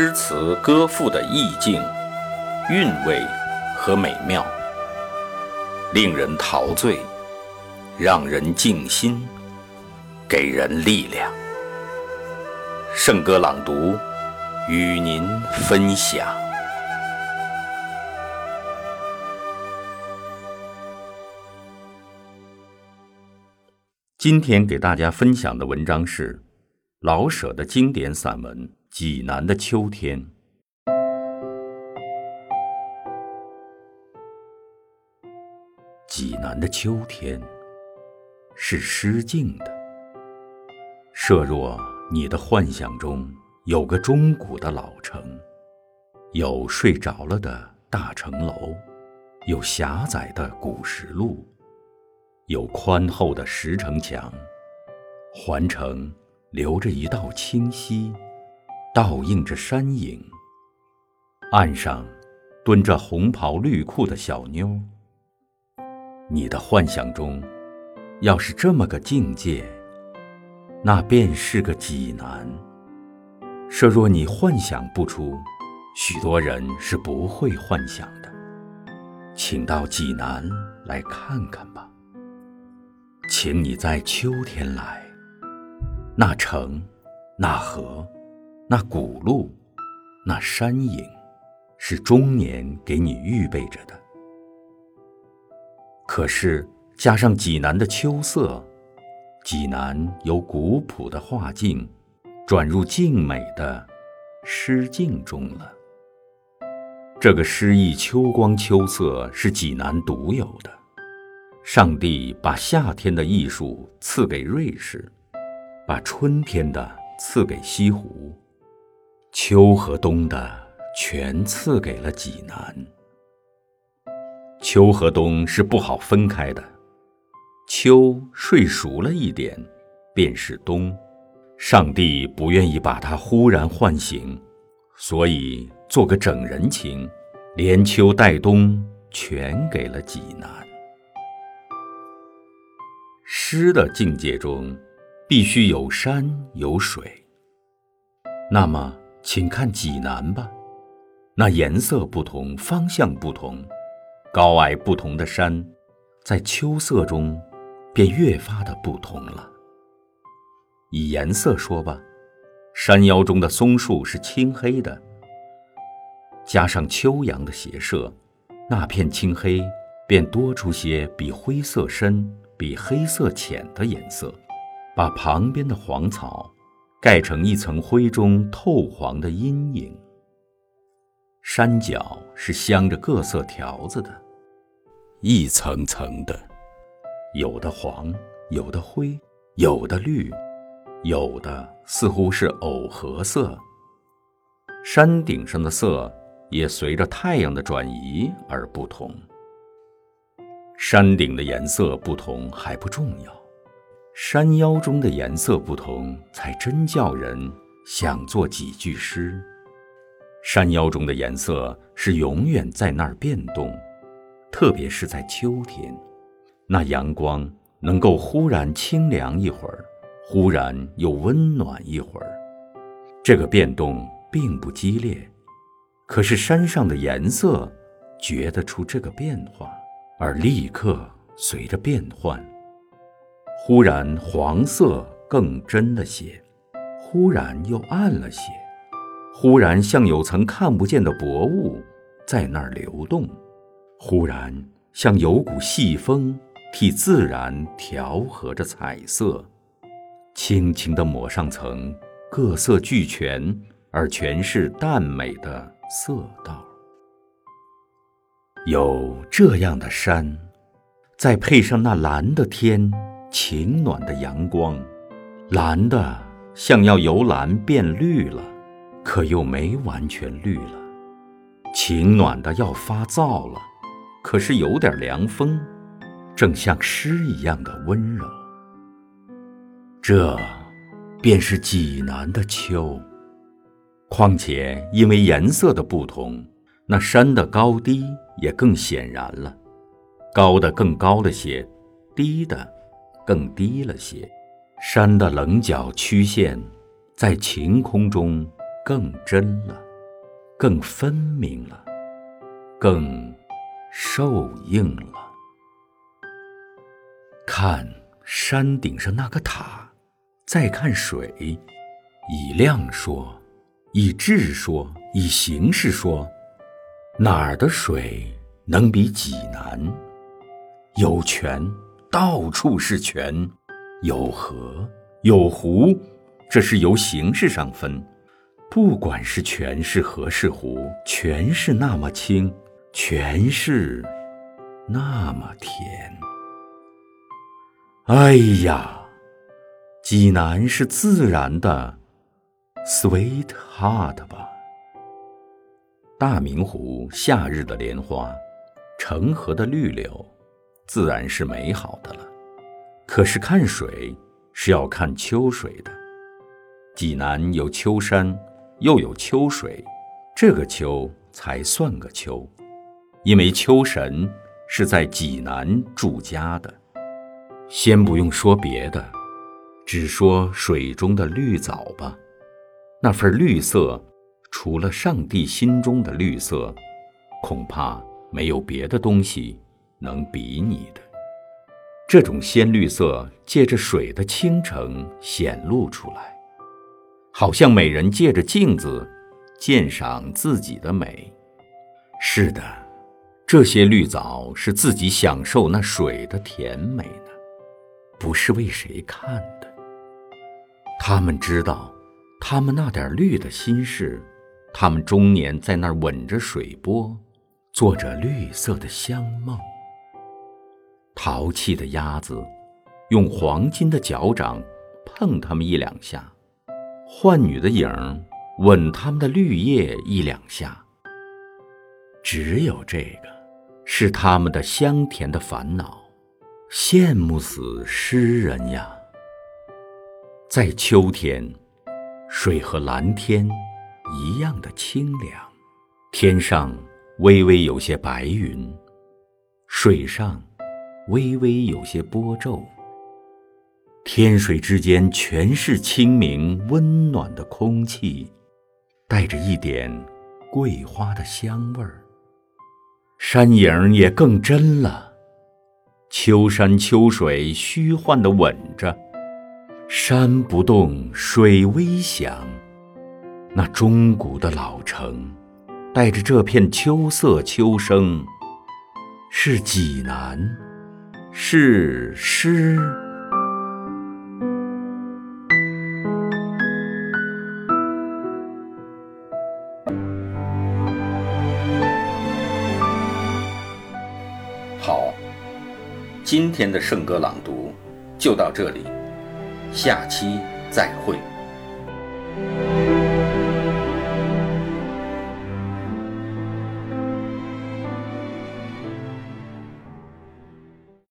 诗词歌赋的意境、韵味和美妙，令人陶醉，让人静心，给人力量。圣歌朗读与您分享。今天给大家分享的文章是老舍的经典散文《济南的秋天》。济南的秋天是诗境的，设若你的幻想中有个中古的老城，有睡着了的大城楼，有狭窄的古石路，有宽厚的石城墙，环城留着一道清溪，倒映着山影。岸上蹲着红袍绿裤的小妞。你的幻想中，要是这么个境界，那便是个济南。设若你幻想不出，许多人是不会幻想的。请到济南来看看吧。请你在秋天来，那城，那河，那古路，那山影，是终年给你预备着的。可是加上济南的秋色，济南由古朴的画境转入静美的诗境中了。这个诗意秋光秋色是济南独有的。上帝把夏天的艺术赐给瑞士，把春天的赐给西湖，秋和冬的全赐给了济南。秋和冬是不好分开的，秋睡熟了一点便是冬，上帝不愿意把它忽然唤醒，所以做个整人情，连秋带冬全给了济南。诗的境界中必须有山有水，那么请看济南吧。那颜色不同，方向不同，高矮不同的山，在秋色中便越发的不同了。以颜色说吧，山腰中的松树是青黑的，加上秋阳的斜射，那片青黑便多出些比灰色深比黑色浅的颜色，把旁边的黄草盖成一层灰中透黄的阴影。山脚是镶着各色条子的，一层层的，有的黄，有的灰，有的绿，有的似乎是藕荷色。山顶上的色也随着太阳的转移而不同。山顶的颜色不同还不重要，山腰中的颜色不同才真叫人想做几句诗。山腰中的颜色是永远在那儿变动，特别是在秋天，那阳光能够忽然清凉一会儿，忽然又温暖一会儿。这个变动并不激烈，可是山上的颜色觉得出这个变化，而立刻随着变换，忽然黄色更真了些，忽然又暗了些，忽然像有层看不见的薄雾在那儿流动，忽然像有股细风替自然调和着彩色，轻轻地抹上层各色俱全而全是淡美的色道。有这样的山，再配上那蓝的天，晴暖的阳光，蓝的像要由蓝变绿了，可又没完全绿了，晴暖的要发燥了，可是有点凉风，正像诗一样的温柔。这便是济南的秋。况且因为颜色的不同，那山的高低也更显然了，高的更高了些，低的更低了些，山的棱角曲线在晴空中更真了。更分明了，更受映了。看山顶上那个塔，再看水，以量说，以质说，以形式说，哪儿的水能比济南？有泉，到处是泉；有河，有湖，这是由形式上分。不管是泉是河是湖，全是那么清，全是那么甜。哎呀，济南是自然的 Sweet Heart 吧。大明湖夏日的莲花，澄河的绿柳，自然是美好的了。可是看水是要看秋水的。济南有秋山，又有秋水，这个秋才算个秋，因为秋神是在济南住家的。先不用说别的，只说水中的绿藻吧。那份绿色，除了上帝心中的绿色，恐怕没有别的东西能比拟的。这种鲜绿色借着水的清澄显露出来，好像美人借着镜子鉴赏自己的美。是的，这些绿藻是自己享受那水的甜美呢，不是为谁看的。他们知道他们那点绿的心事，他们终年在那儿吻着水波，做着绿色的香梦。淘气的鸭子用黄金的脚掌碰他们一两下，幻女的影吻他们的绿叶一两下。只有这个是他们的香甜的烦恼，羡慕死诗人呀。在秋天，水和蓝天一样的清凉，天上微微有些白云，水上微微有些波皱，天水之间全是清明温暖的空气，带着一点桂花的香味儿。山影也更真了，秋山秋水虚幻地吻着，山不动，水微响。那中古的老城，带着这片秋色秋声，是济南，是诗。好，今天的圣歌朗读就到这里，下期再会。